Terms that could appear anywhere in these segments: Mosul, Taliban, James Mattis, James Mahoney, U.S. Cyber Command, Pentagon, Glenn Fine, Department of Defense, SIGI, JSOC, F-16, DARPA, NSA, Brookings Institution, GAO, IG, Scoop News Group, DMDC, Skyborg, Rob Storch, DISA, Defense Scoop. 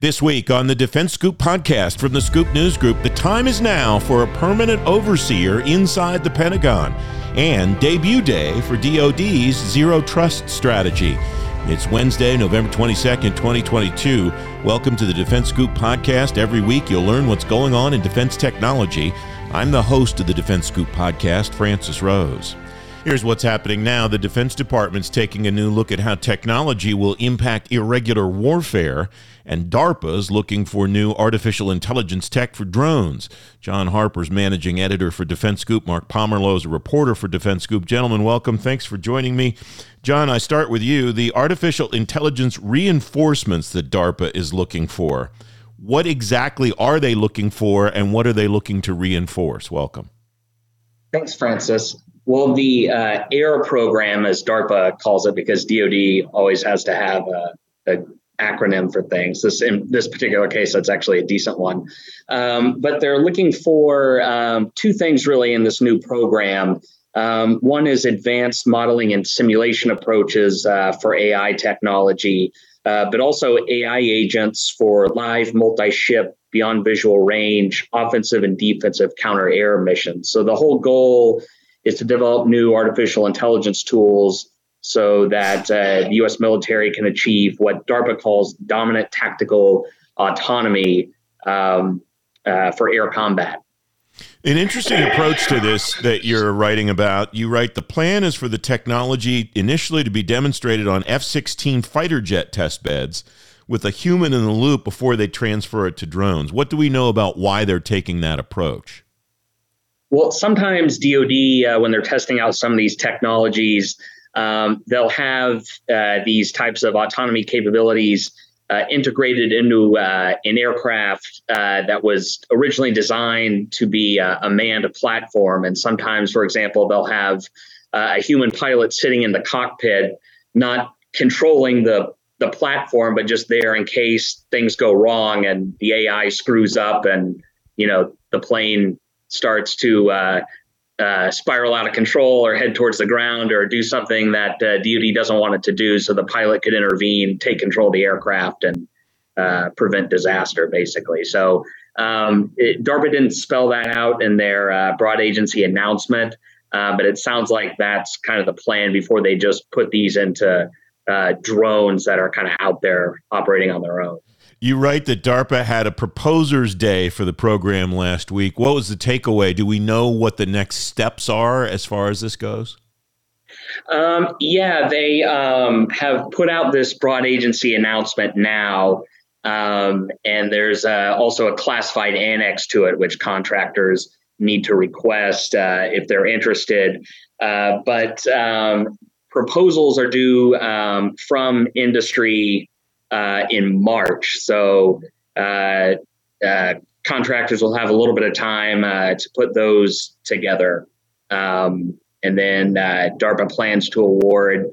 This week on the Defense Scoop podcast from the Scoop News Group, the time is now for a permanent overseer inside the Pentagon and debut day for DOD's Zero Trust strategy. It's Wednesday, November 22nd, 2022. Welcome to the Defense Scoop podcast. Every week you'll learn what's going on in defense technology. I'm the host of the Defense Scoop podcast, Francis Rose. Here's what's happening now. The Defense Department's taking a new look at how technology will impact irregular warfare, and DARPA's looking for new artificial intelligence tech for drones. John Harper's managing editor for Defense Scoop. Mark Pomerleau is a reporter for Defense Scoop. Gentlemen, welcome. Thanks for joining me. John, I start with you. The artificial intelligence reinforcements that DARPA is looking for, what exactly are they looking for, and what are they looking to reinforce? Welcome. Thanks, Francis. Well, the AIR program, as DARPA calls it, because DOD always has to have an acronym for things. In this particular case, that's actually a decent one. But they're looking for two things really in this new program. One is advanced modeling and simulation approaches for AI technology, but also AI agents for live multi-ship, beyond visual range, offensive and defensive counter-air missions. So the whole goal is to develop new artificial intelligence tools so that the U.S. military can achieve what DARPA calls dominant tactical autonomy for air combat. An interesting approach to this that you're writing about. You write, the plan is for the technology initially to be demonstrated on F-16 fighter jet test beds with a human in the loop before they transfer it to drones. What do we know about why they're taking that approach? Well, sometimes DOD, when they're testing out some of these technologies, they'll have these types of autonomy capabilities integrated into an aircraft that was originally designed to be a manned platform. And sometimes, for example, they'll have a human pilot sitting in the cockpit, not controlling the platform, but just there in case things go wrong and the AI screws up and, you know, the plane starts to spiral out of control or head towards the ground or do something that DoD doesn't want it to do, so the pilot could intervene, take control of the aircraft, and prevent disaster, basically. So DARPA didn't spell that out in their broad agency announcement, but it sounds like that's kind of the plan before they just put these into drones that are kind of out there operating on their own. You write that DARPA had a proposers day for the program last week. What was the takeaway? Do we know what the next steps are as far as this goes? They have put out this broad agency announcement now, and there's also a classified annex to it, which contractors need to request if they're interested. But proposals are due from industry in March. So contractors will have a little bit of time to put those together. And then DARPA plans to award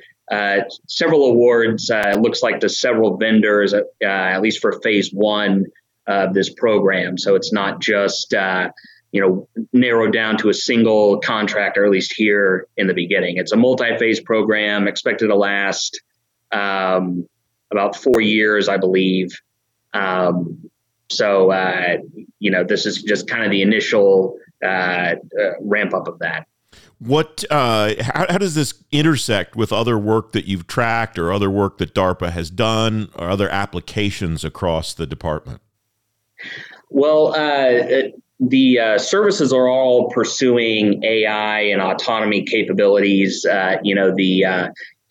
several awards. It looks like to several vendors, at least for phase one of this program. So it's not just, narrowed down to a single contractor, at least here in the beginning. It's a multi-phase program expected to last about 4 years, I believe. This is just kind of the initial ramp up of that. What? How does this intersect with other work that you've tracked or other work that DARPA has done or other applications across the department? Well, the services are all pursuing AI and autonomy capabilities.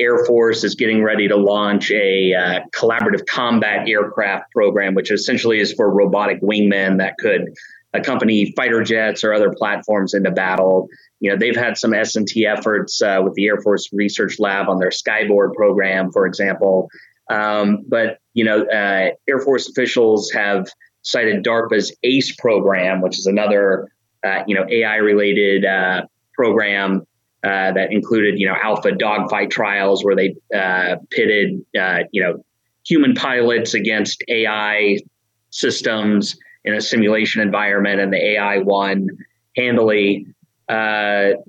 Air Force is getting ready to launch a collaborative combat aircraft program, which essentially is for robotic wingmen that could accompany fighter jets or other platforms into battle. You know, they've had some S&T efforts with the Air Force Research Lab on their Skyborg program, for example. But Air Force officials have cited DARPA's ACE program, which is another, AI-related program that included, alpha dogfight trials where they pitted, human pilots against AI systems in a simulation environment, and the AI won handily. This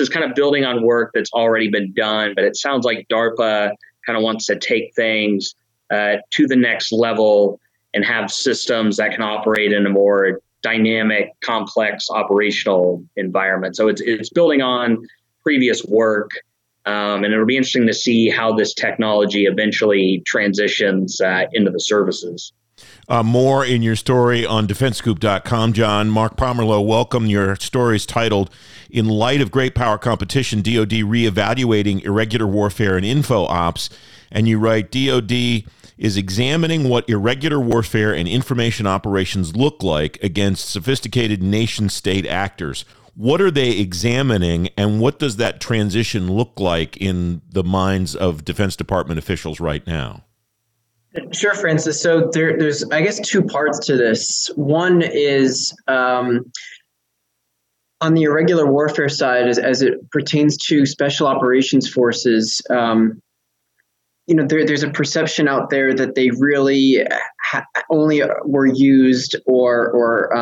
is kind of building on work that's already been done, but it sounds like DARPA kind of wants to take things to the next level and have systems that can operate in a more dynamic, complex operational environment. So it's building on previous work, and it'll be interesting to see how this technology eventually transitions into the services. More in your story on DefenseScoop.com, John. Mark Pomerleau, welcome. Your story is titled, In Light of Great Power Competition, DOD Reevaluating Irregular Warfare and Info Ops. And you write, DOD is examining what irregular warfare and information operations look like against sophisticated nation-state actors. What are they examining, and what does that transition look like in the minds of Defense Department officials right now? Sure, Francis. So there's, I guess, two parts to this. One is on the irregular warfare side, as it pertains to special operations forces. There's a perception out there that they really only were used or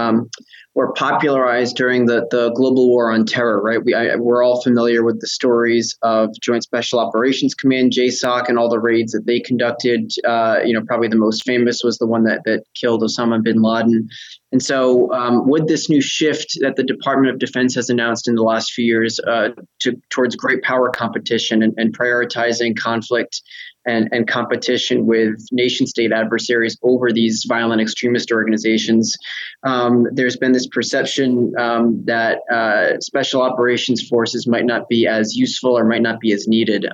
popularized during the global war on terror, right? We're all familiar with the stories of Joint Special Operations Command, JSOC, and all the raids that they conducted. Probably the most famous was the one that killed Osama bin Laden. And so with this new shift that the Department of Defense has announced in the last few years towards great power competition and prioritizing conflict and competition with nation-state adversaries over these violent extremist organizations, there's been this perception that special operations forces might not be as useful or might not be as needed.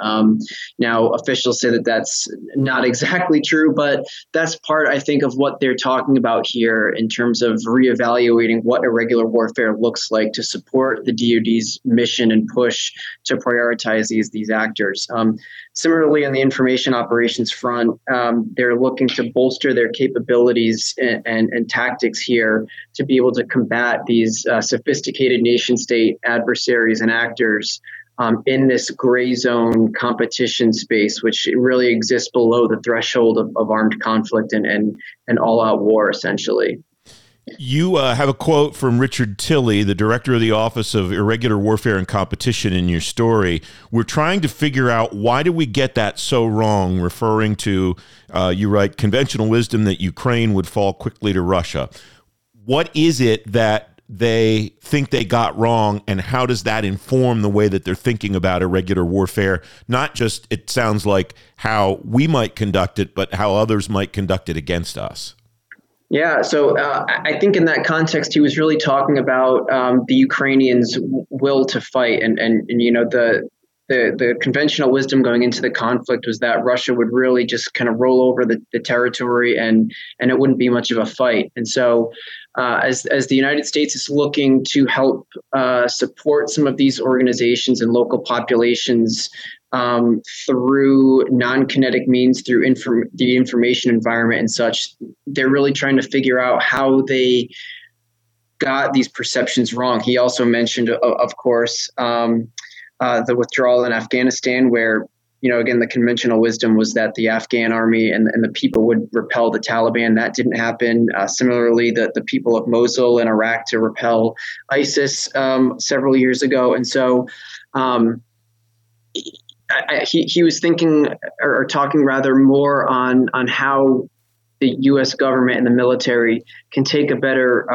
Now, officials say that that's not exactly true, but that's part, I think, of what they're talking about here in terms of reevaluating what irregular warfare looks like to support the DoD's mission and push to prioritize these actors. Similarly, on the information operations front, they're looking to bolster their capabilities and tactics here to be able to combat these sophisticated nation-state adversaries and actors in this gray zone competition space, which really exists below the threshold of armed conflict and all-out war, essentially. You have a quote from Richard Tilley, the director of the Office of Irregular Warfare and Competition, in your story. We're trying to figure out why did we get that so wrong, referring to, you write, conventional wisdom that Ukraine would fall quickly to Russia. What is it that they think they got wrong, and how does that inform the way that they're thinking about irregular warfare? Not just, it sounds like, how we might conduct it, but how others might conduct it against us. Yeah, so I think in that context, he was really talking about the Ukrainians' will to fight, and the conventional wisdom going into the conflict was that Russia would really just kind of roll over the territory, and it wouldn't be much of a fight. And so, as the United States is looking to help support some of these organizations and local populations through non-kinetic means, through the information environment and such, they're really trying to figure out how they got these perceptions wrong. He also mentioned, of course, the withdrawal in Afghanistan, where, again, the conventional wisdom was that the Afghan army and the people would repel the Taliban. That didn't happen. Similarly, the people of Mosul in Iraq to repel ISIS several years ago. And so he was thinking or talking rather more on how the U.S. government and the military can take a better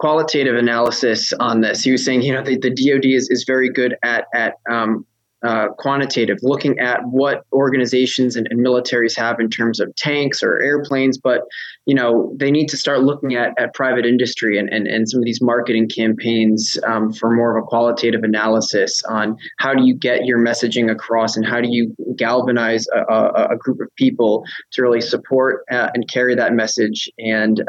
qualitative analysis on this. He was saying, the DOD is very good at quantitative, looking at what organizations and militaries have in terms of tanks or airplanes, but they need to start looking at private industry and some of these marketing campaigns for more of a qualitative analysis on how do you get your messaging across and how do you galvanize a group of people to really support and carry that message and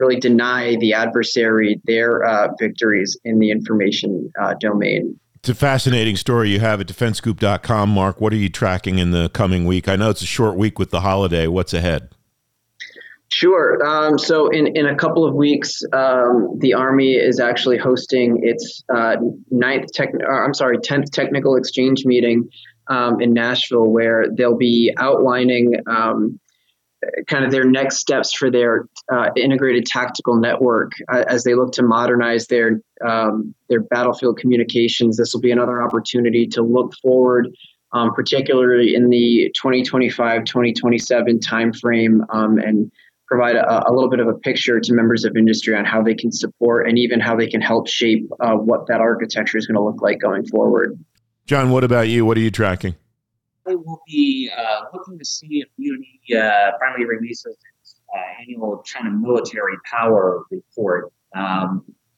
really deny the adversary their victories in the information domain. It's a fascinating story you have at DefenseScoop.com, Mark. What are you tracking in the coming week? I know it's a short week with the holiday. What's ahead? Sure. So in a couple of weeks, the Army is actually hosting its 10th technical exchange meeting in Nashville, where they'll be outlining kind of their next steps for their integrated tactical network as they look to modernize their battlefield communications. This will be another opportunity to look forward particularly in the 2025-2027 timeframe, and provide a little bit of a picture to members of industry on how they can support and even how they can help shape what that architecture is going to look like going forward. John, what about you? What are you tracking? I will be looking to see if DOD finally releases its annual China military power report.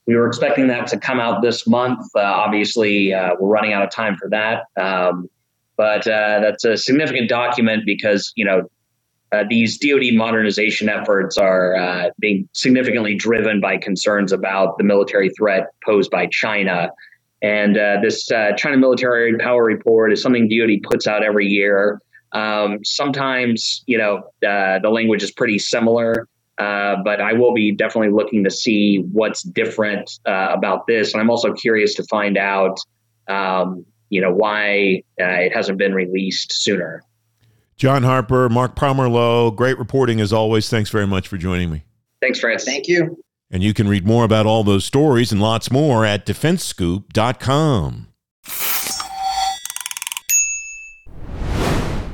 We were expecting that to come out this month. Obviously, we're running out of time for that. But that's a significant document because, these DOD modernization efforts are being significantly driven by concerns about the military threat posed by China. And this China Military Power Report is something DOD puts out every year. Sometimes, the language is pretty similar, but I will be definitely looking to see what's different about this. And I'm also curious to find out, why it hasn't been released sooner. John Harper, Mark Pomerleau, great reporting as always. Thanks very much for joining me. Thanks, Francis. Thank you. And you can read more about all those stories and lots more at DefenseScoop.com.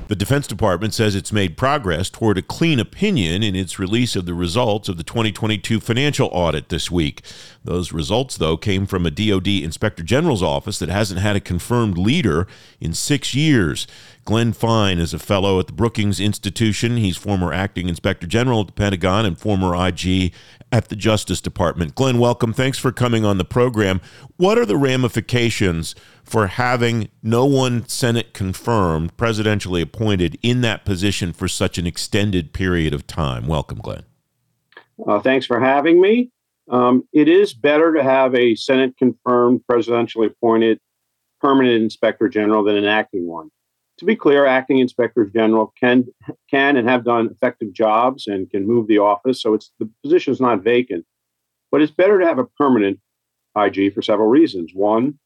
The Defense Department says it's made progress toward a clean opinion in its release of the results of the 2022 financial audit this week. Those results, though, came from a DOD Inspector General's office that hasn't had a confirmed leader in 6 years. Glenn Fine is a fellow at the Brookings Institution. He's former acting Inspector General at the Pentagon and former IG at the Justice Department. Glenn, welcome. Thanks for coming on the program. What are the ramifications for having no one Senate confirmed, presidentially appointed in that position for such an extended period of time? Welcome, Glenn. Thanks for having me. It is better to have a Senate confirmed, presidentially appointed permanent inspector general than an acting one. To be clear, acting inspector general can and have done effective jobs and can move the office, so the position is not vacant. But it's better to have a permanent IG for several reasons. One,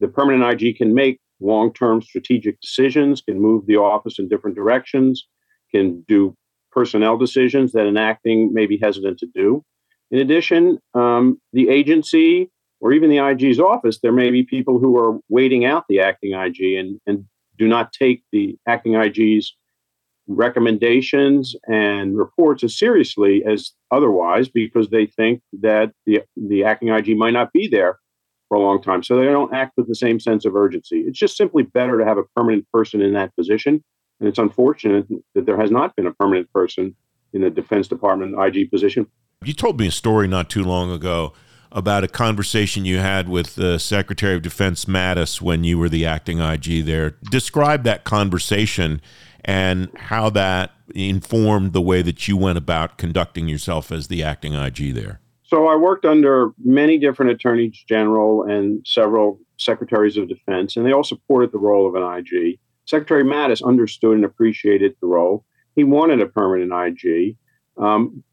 the permanent IG can make long-term strategic decisions, can move the office in different directions, can do personnel decisions that an acting may be hesitant to do. In addition, the agency or even the IG's office, there may be people who are waiting out the acting IG and do not take the acting IG's recommendations and reports as seriously as otherwise because they think that the acting IG might not be there for a long time. So they don't act with the same sense of urgency. It's just simply better to have a permanent person in that position. And it's unfortunate that there has not been a permanent person in the Defense Department IG position. You told me a story not too long ago about a conversation you had with the Secretary of Defense Mattis when you were the acting IG there. Describe that conversation and how that informed the way that you went about conducting yourself as the acting IG there. So I worked under many different attorneys general and several secretaries of defense, and they all supported the role of an IG. Secretary Mattis understood and appreciated the role. He wanted a permanent IG.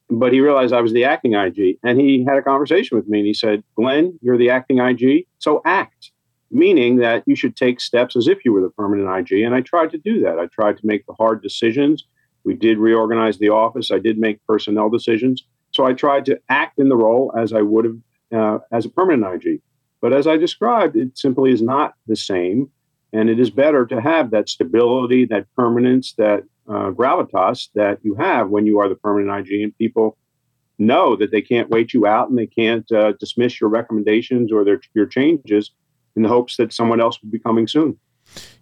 But he realized I was the acting IG, and he had a conversation with me, and he said, Glenn, you're the acting IG, so act, meaning that you should take steps as if you were the permanent IG, and I tried to do that. I tried to make the hard decisions. We did reorganize the office. I did make personnel decisions. So I tried to act in the role as I would have as a permanent IG. But as I described, it simply is not the same, and it is better to have that stability, that permanence, that gravitas that you have when you are the permanent IG, and people know that they can't wait you out and they can't dismiss your recommendations or your changes in the hopes that someone else will be coming soon.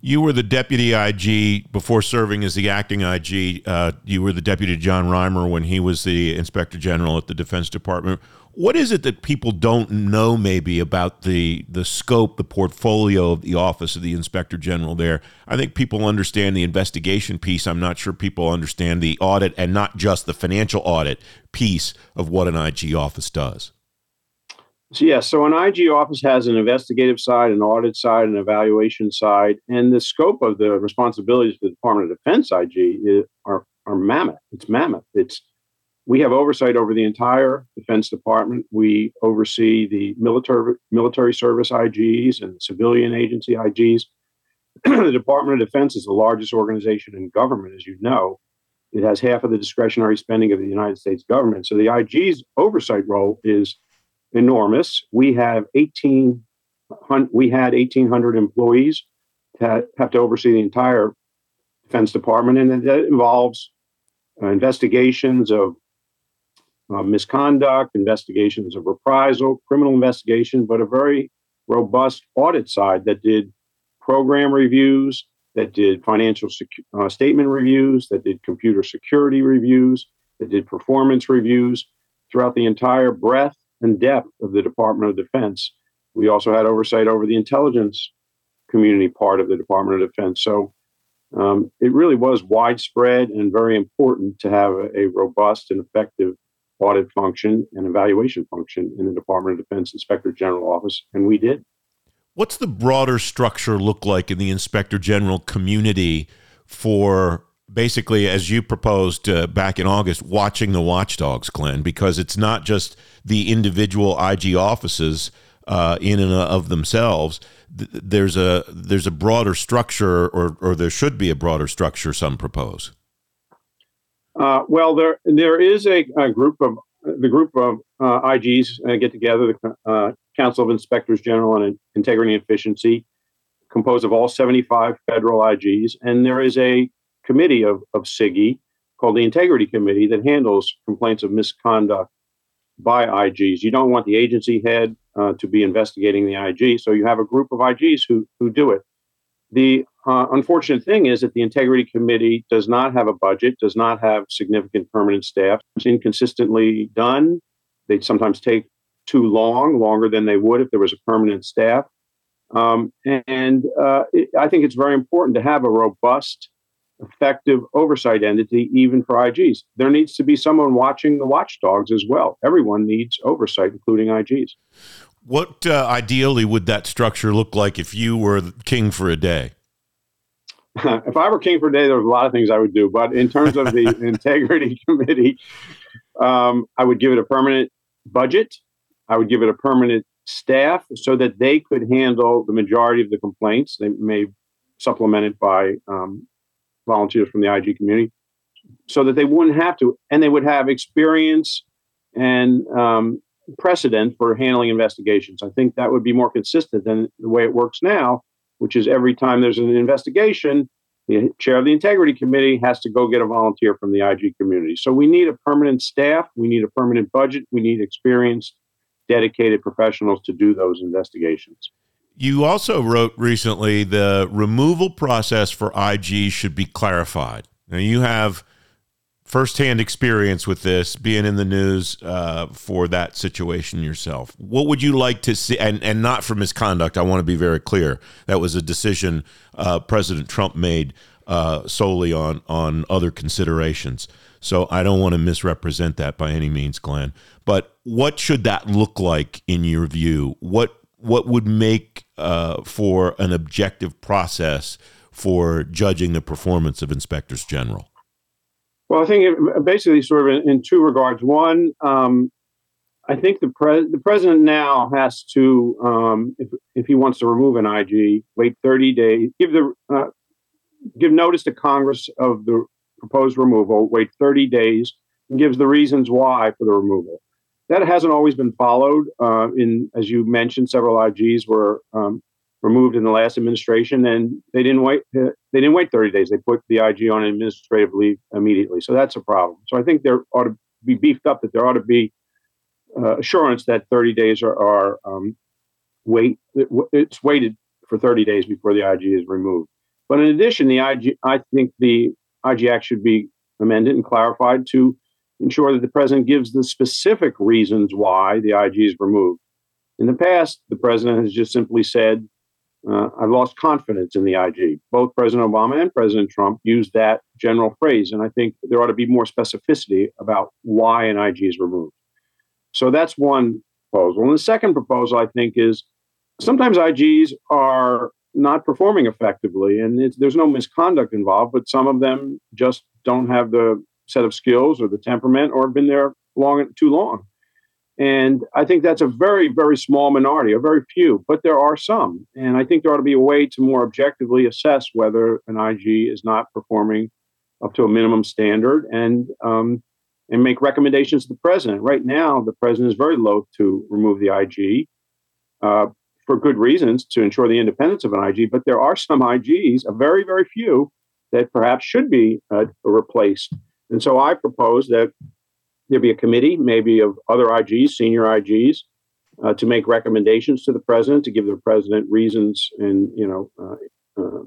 You were the deputy IG before serving as the acting IG. You were the deputy to John Reimer when he was the inspector general at the Defense Department. What is it that people don't know maybe about the scope, the portfolio of the office of the inspector general there? I think people understand the investigation piece. I'm not sure people understand the audit and not just the financial audit piece of what an IG office does. So an IG office has an investigative side, an audit side, an evaluation side, and the scope of the responsibilities of the Department of Defense IG are mammoth. It's mammoth. We have oversight over the entire Defense Department. We oversee the military service IGs and civilian agency IGs. The Department of Defense is the largest organization in government, as you know. It has half of the discretionary spending of the United States government. So the IG's oversight role is enormous. We had 1,800 employees. have to oversee the entire Defense Department, and that involves investigations of misconduct, investigations of reprisal, criminal investigation, but a very robust audit side that did program reviews, that did financial statement reviews, that did computer security reviews, that did performance reviews throughout the entire breadth and depth of the Department of Defense. We also had oversight over the intelligence community part of the Department of Defense. So it really was widespread and very important to have a robust and effective audit function and evaluation function in the Department of Defense Inspector General Office, and we did. What's the broader structure look like in the Inspector General community for basically, as you proposed back in August, watching the watchdogs, Glenn, because it's not just the individual IG offices in and of themselves. There's a broader structure, or there should be a broader structure, some propose. Well, there is a group of IGs get together, the Council of Inspectors General on Integrity and Efficiency, composed of all 75 federal IGs, and there is a committee of SIGI called the Integrity Committee that handles complaints of misconduct by IGs. You don't want the agency head to be investigating the IG, so you have a group of IGs who do it. The unfortunate thing is that the Integrity Committee does not have a budget, does not have significant permanent staff. It's inconsistently done. They sometimes take too long, longer than they would if there was a permanent staff. I think it's very important to have a robust, effective oversight entity, even for IGs. There needs to be someone watching the watchdogs as well. Everyone needs oversight, including IGs. What ideally would that structure look like if you were king for a day? If I were king for a day, there was a lot of things I would do. But in terms of the Integrity Committee, I would give it a permanent budget. I would give it a permanent staff so that they could handle the majority of the complaints. They may supplement it by volunteers from the IG community so that they wouldn't have to, and they would have experience and precedent for handling investigations. I think that would be more consistent than the way it works now, which is every time there's an investigation, the chair of the Integrity Committee has to go get a volunteer from the IG community. So we need a permanent staff, we need a permanent budget, we need experienced, dedicated professionals to do those investigations. You also wrote recently the removal process for IG should be clarified. Now, you have firsthand experience with this, being in the news for that situation yourself. What would you like to see? And not for misconduct. I want to be very clear. That was a decision President Trump made solely on other considerations. So I don't want to misrepresent that by any means, Glenn. But what should that look like in your view? What would make for an objective process for judging the performance of inspectors general? Well, I think it, basically sort of in two regards. One, I think the president now has to, if he wants to remove an IG, wait 30 days, give notice to Congress of the proposed removal, wait 30 days, and gives the reasons why for the removal. That hasn't always been followed. As you mentioned, several IGs were removed in the last administration, and they didn't wait. They didn't wait 30 days. They put the IG on administrative leave immediately. So that's a problem. So I think there ought to be beefed up that there ought to be assurance that 30 days it's waited for 30 days before the IG is removed. But in addition, I think the IG Act should be amended and clarified to ensure that the president gives the specific reasons why the IG is removed. In the past, the president has just simply said, I've lost confidence in the IG. Both President Obama and President Trump used that general phrase, and I think there ought to be more specificity about why an IG is removed. So that's one proposal. And the second proposal, I think, is sometimes IGs are not performing effectively, and there's no misconduct involved, but some of them just don't have the set of skills or the temperament or have been there too long. And I think that's a very, very small minority, a very few, but there are some. And I think there ought to be a way to more objectively assess whether an IG is not performing up to a minimum standard and make recommendations to the president. Right now, the president is very loath to remove the IG for good reasons to ensure the independence of an IG, but there are some IGs, a very, very few, that perhaps should be replaced. And so I propose that there be a committee, maybe of other IGs, senior IGs, to make recommendations to the president, to give the president reasons and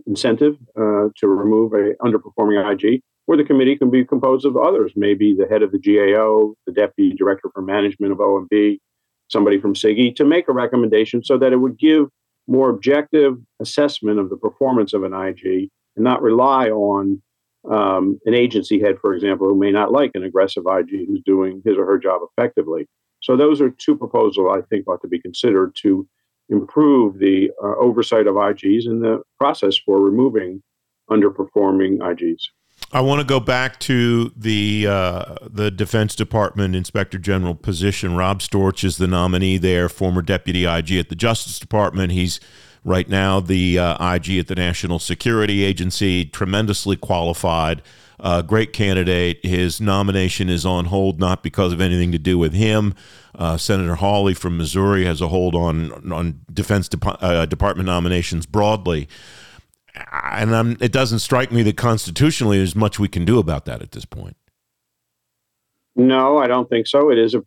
incentive to remove a underperforming IG. Or the committee can be composed of others, maybe the head of the GAO, the deputy director for management of OMB, somebody from SIGI, to make a recommendation so that it would give more objective assessment of the performance of an IG and not rely on an agency head, for example, who may not like an aggressive IG who's doing his or her job effectively. So those are two proposals I think ought to be considered to improve the oversight of IGs and the process for removing underperforming IGs. I want to go back to the Defense Department Inspector General position. Rob Storch is the nominee there, former deputy IG at the Justice Department. He's right now the IG at the National Security Agency, tremendously qualified, great candidate. His nomination is on hold, not because of anything to do with him. Senator Hawley from Missouri has a hold on Defense Department nominations broadly. And it doesn't strike me that constitutionally there's much we can do about that at this point. No, I don't think so. It is a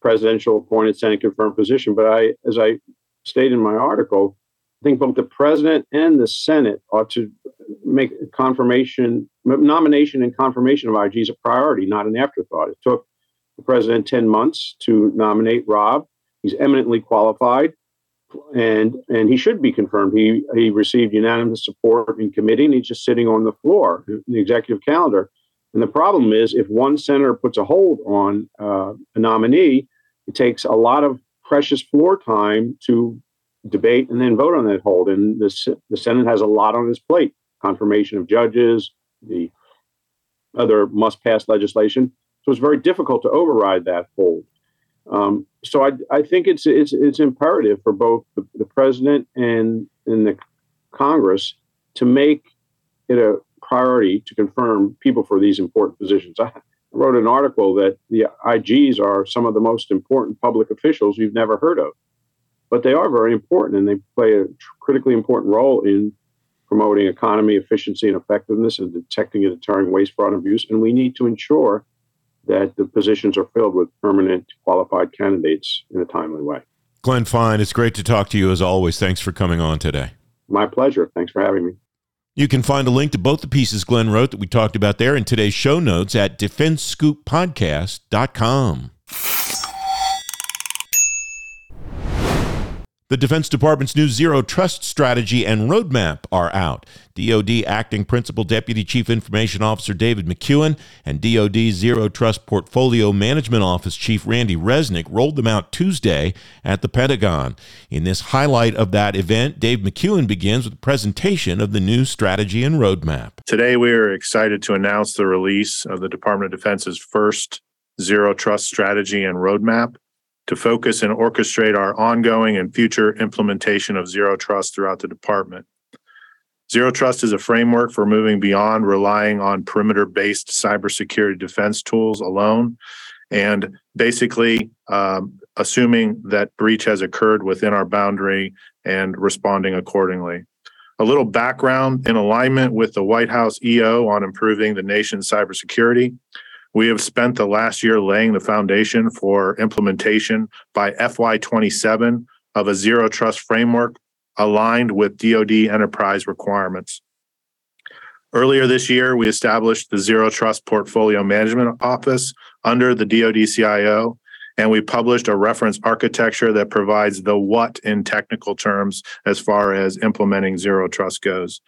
presidential appointed Senate confirmed position. But as I stated in my article, I think both the president and the Senate ought to make nomination and confirmation of IGs a priority, not an afterthought. It took the president 10 months to nominate Rob. He's eminently qualified. And he should be confirmed. He received unanimous support in committee, and he's just sitting on the floor, in the executive calendar. And the problem is, if one senator puts a hold on a nominee, it takes a lot of precious floor time to debate and then vote on that hold. And the Senate has a lot on its plate: confirmation of judges, the other must-pass legislation. So it's very difficult to override that hold. So I think it's imperative for both the president and the Congress to make it a priority to confirm people for these important positions. I wrote an article that the IGs are some of the most important public officials you've never heard of, but they are very important, and they play a critically important role in promoting economy, efficiency, and effectiveness, and detecting and deterring waste, fraud, and abuse. And we need to ensure that the positions are filled with permanent qualified candidates in a timely way. Glenn Fine, it's great to talk to you as always. Thanks for coming on today. My pleasure. Thanks for having me. You can find a link to both the pieces Glenn wrote that we talked about there in today's show notes at defensescooppodcast.com. The Defense Department's new Zero Trust strategy and roadmap are out. DOD Acting Principal Deputy Chief Information Officer David McKeown and DOD Zero Trust Portfolio Management Office Chief Randy Resnick rolled them out Tuesday at the Pentagon. In this highlight of that event, Dave McKeown begins with a presentation of the new strategy and roadmap. Today, we are excited to announce the release of the Department of Defense's first Zero Trust strategy and roadmap, to focus and orchestrate our ongoing and future implementation of Zero Trust throughout the department. Zero Trust is a framework for moving beyond relying on perimeter-based cybersecurity defense tools alone, and basically assuming that breach has occurred within our boundary and responding accordingly. A little background: in alignment with the White House EO on improving the nation's cybersecurity, we have spent the last year laying the foundation for implementation by FY27 of a Zero Trust framework aligned with DoD enterprise requirements. Earlier this year, we established the Zero Trust Portfolio Management Office under the DoD CIO, and we published a reference architecture that provides the what in technical terms as far as implementing Zero Trust goes.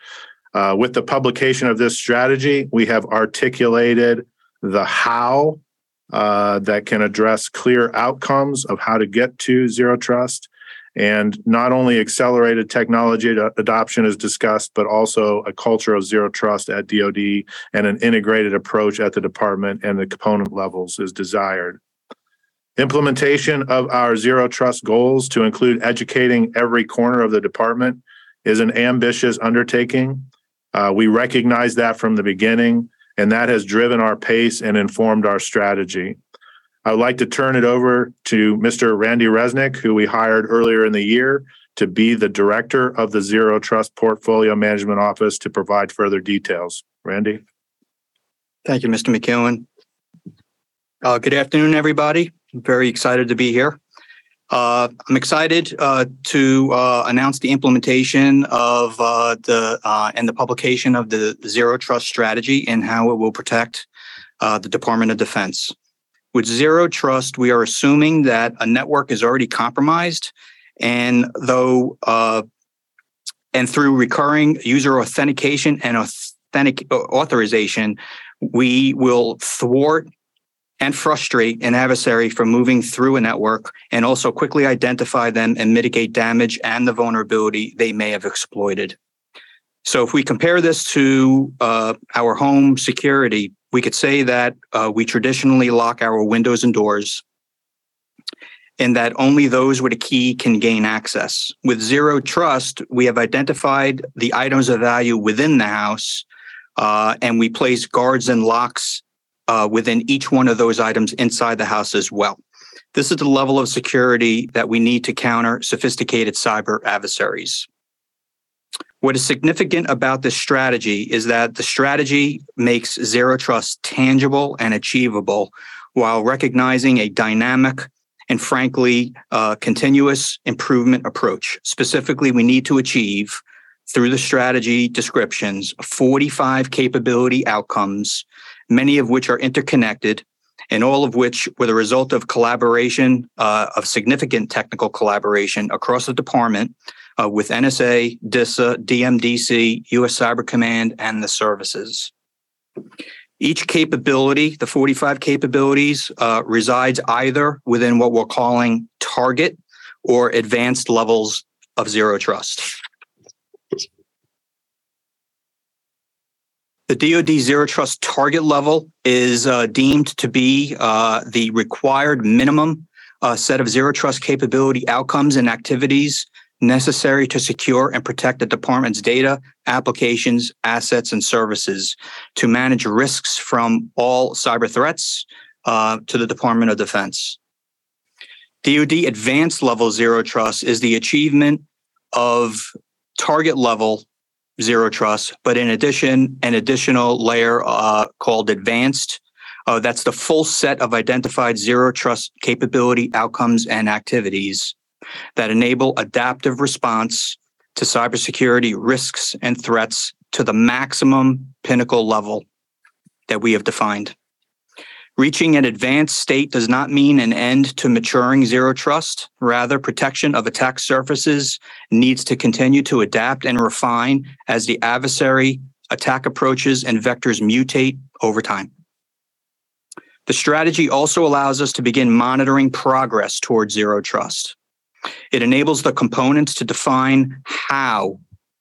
With the publication of this strategy, we have articulated the how that can address clear outcomes of how to get to Zero Trust, and not only accelerated technology adoption is discussed, but also a culture of Zero Trust at DoD and an integrated approach at the department and the component levels is desired. Implementation of our Zero Trust goals to include educating every corner of the department is an ambitious undertaking. We recognize that from the beginning, and that has driven our pace and informed our strategy. I would like to turn it over to Mr. Randy Resnick, who we hired earlier in the year to be the director of the Zero Trust Portfolio Management Office to provide further details. Randy? Thank you, Mr. McKeown. Good afternoon, everybody. I'm very excited to be here. I'm excited to announce the implementation of and the publication of the Zero Trust strategy and how it will protect the Department of Defense. With Zero Trust, we are assuming that a network is already compromised, and through recurring user authentication and authorization, we will thwart and frustrate an adversary from moving through a network and also quickly identify them and mitigate damage and the vulnerability they may have exploited. So if we compare this to our home security, we could say that we traditionally lock our windows and doors and that only those with a key can gain access. With Zero Trust, we have identified the items of value within the house and we place guards and locks within each one of those items inside the house as well. This is the level of security that we need to counter sophisticated cyber adversaries. What is significant about this strategy is that the strategy makes Zero Trust tangible and achievable while recognizing a dynamic and frankly, continuous improvement approach. Specifically, we need to achieve through the strategy descriptions, 45 capability outcomes, many of which are interconnected, and all of which were the result of collaboration, of significant technical collaboration across the department with NSA, DISA, DMDC, U.S. Cyber Command, and the services. Each capability, the 45 capabilities, resides either within what we're calling target or advanced levels of Zero Trust. The DOD Zero Trust target level is deemed to be the required minimum set of Zero Trust capability outcomes and activities necessary to secure and protect the department's data, applications, assets, and services to manage risks from all cyber threats to the Department of Defense. DOD Advanced Level Zero Trust is the achievement of target level Zero Trust, but in addition, an additional layer called Advanced. That's the full set of identified Zero Trust capability outcomes and activities that enable adaptive response to cybersecurity risks and threats to the maximum pinnacle level that we have defined. Reaching an advanced state does not mean an end to maturing Zero Trust. Rather, protection of attack surfaces needs to continue to adapt and refine as the adversary attack approaches and vectors mutate over time. The strategy also allows us to begin monitoring progress towards Zero Trust. It enables the components to define how,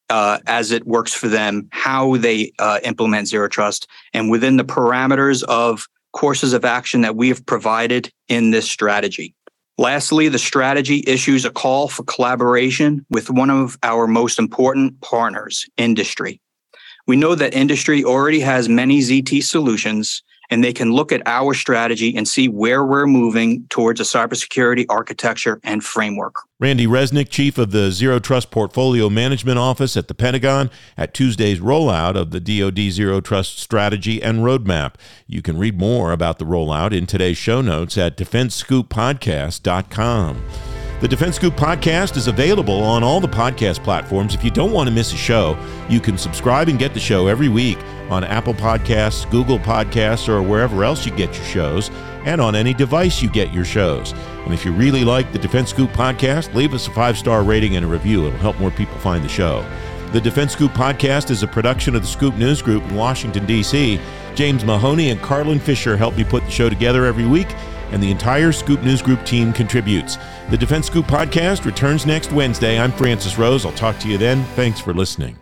as it works for them, how they implement Zero Trust, and within the parameters of courses of action that we have provided in this strategy. Lastly, the strategy issues a call for collaboration with one of our most important partners, industry. We know that industry already has many ZT solutions, and they can look at our strategy and see where we're moving towards a cybersecurity architecture and framework. Randy Resnick, chief of the Zero Trust Portfolio Management Office at the Pentagon, at Tuesday's rollout of the DoD Zero Trust strategy and roadmap. You can read more about the rollout in today's show notes at defensescooppodcast.com. The Defense Scoop podcast is available on all the podcast platforms. If you don't want to miss a show, you can subscribe and get the show every week on Apple Podcasts, Google Podcasts, or wherever else you get your shows, and on any device you get your shows. And if you really like the Defense Scoop podcast, leave us a 5-star rating and a review. It'll help more people find the show. The Defense Scoop podcast is a production of the Scoop News Group in Washington, D.C. James Mahoney and Carlin Fisher help me put the show together every week, and the entire Scoop News Group team contributes. The Defense Scoop podcast returns next Wednesday. I'm Francis Rose. I'll talk to you then. Thanks for listening.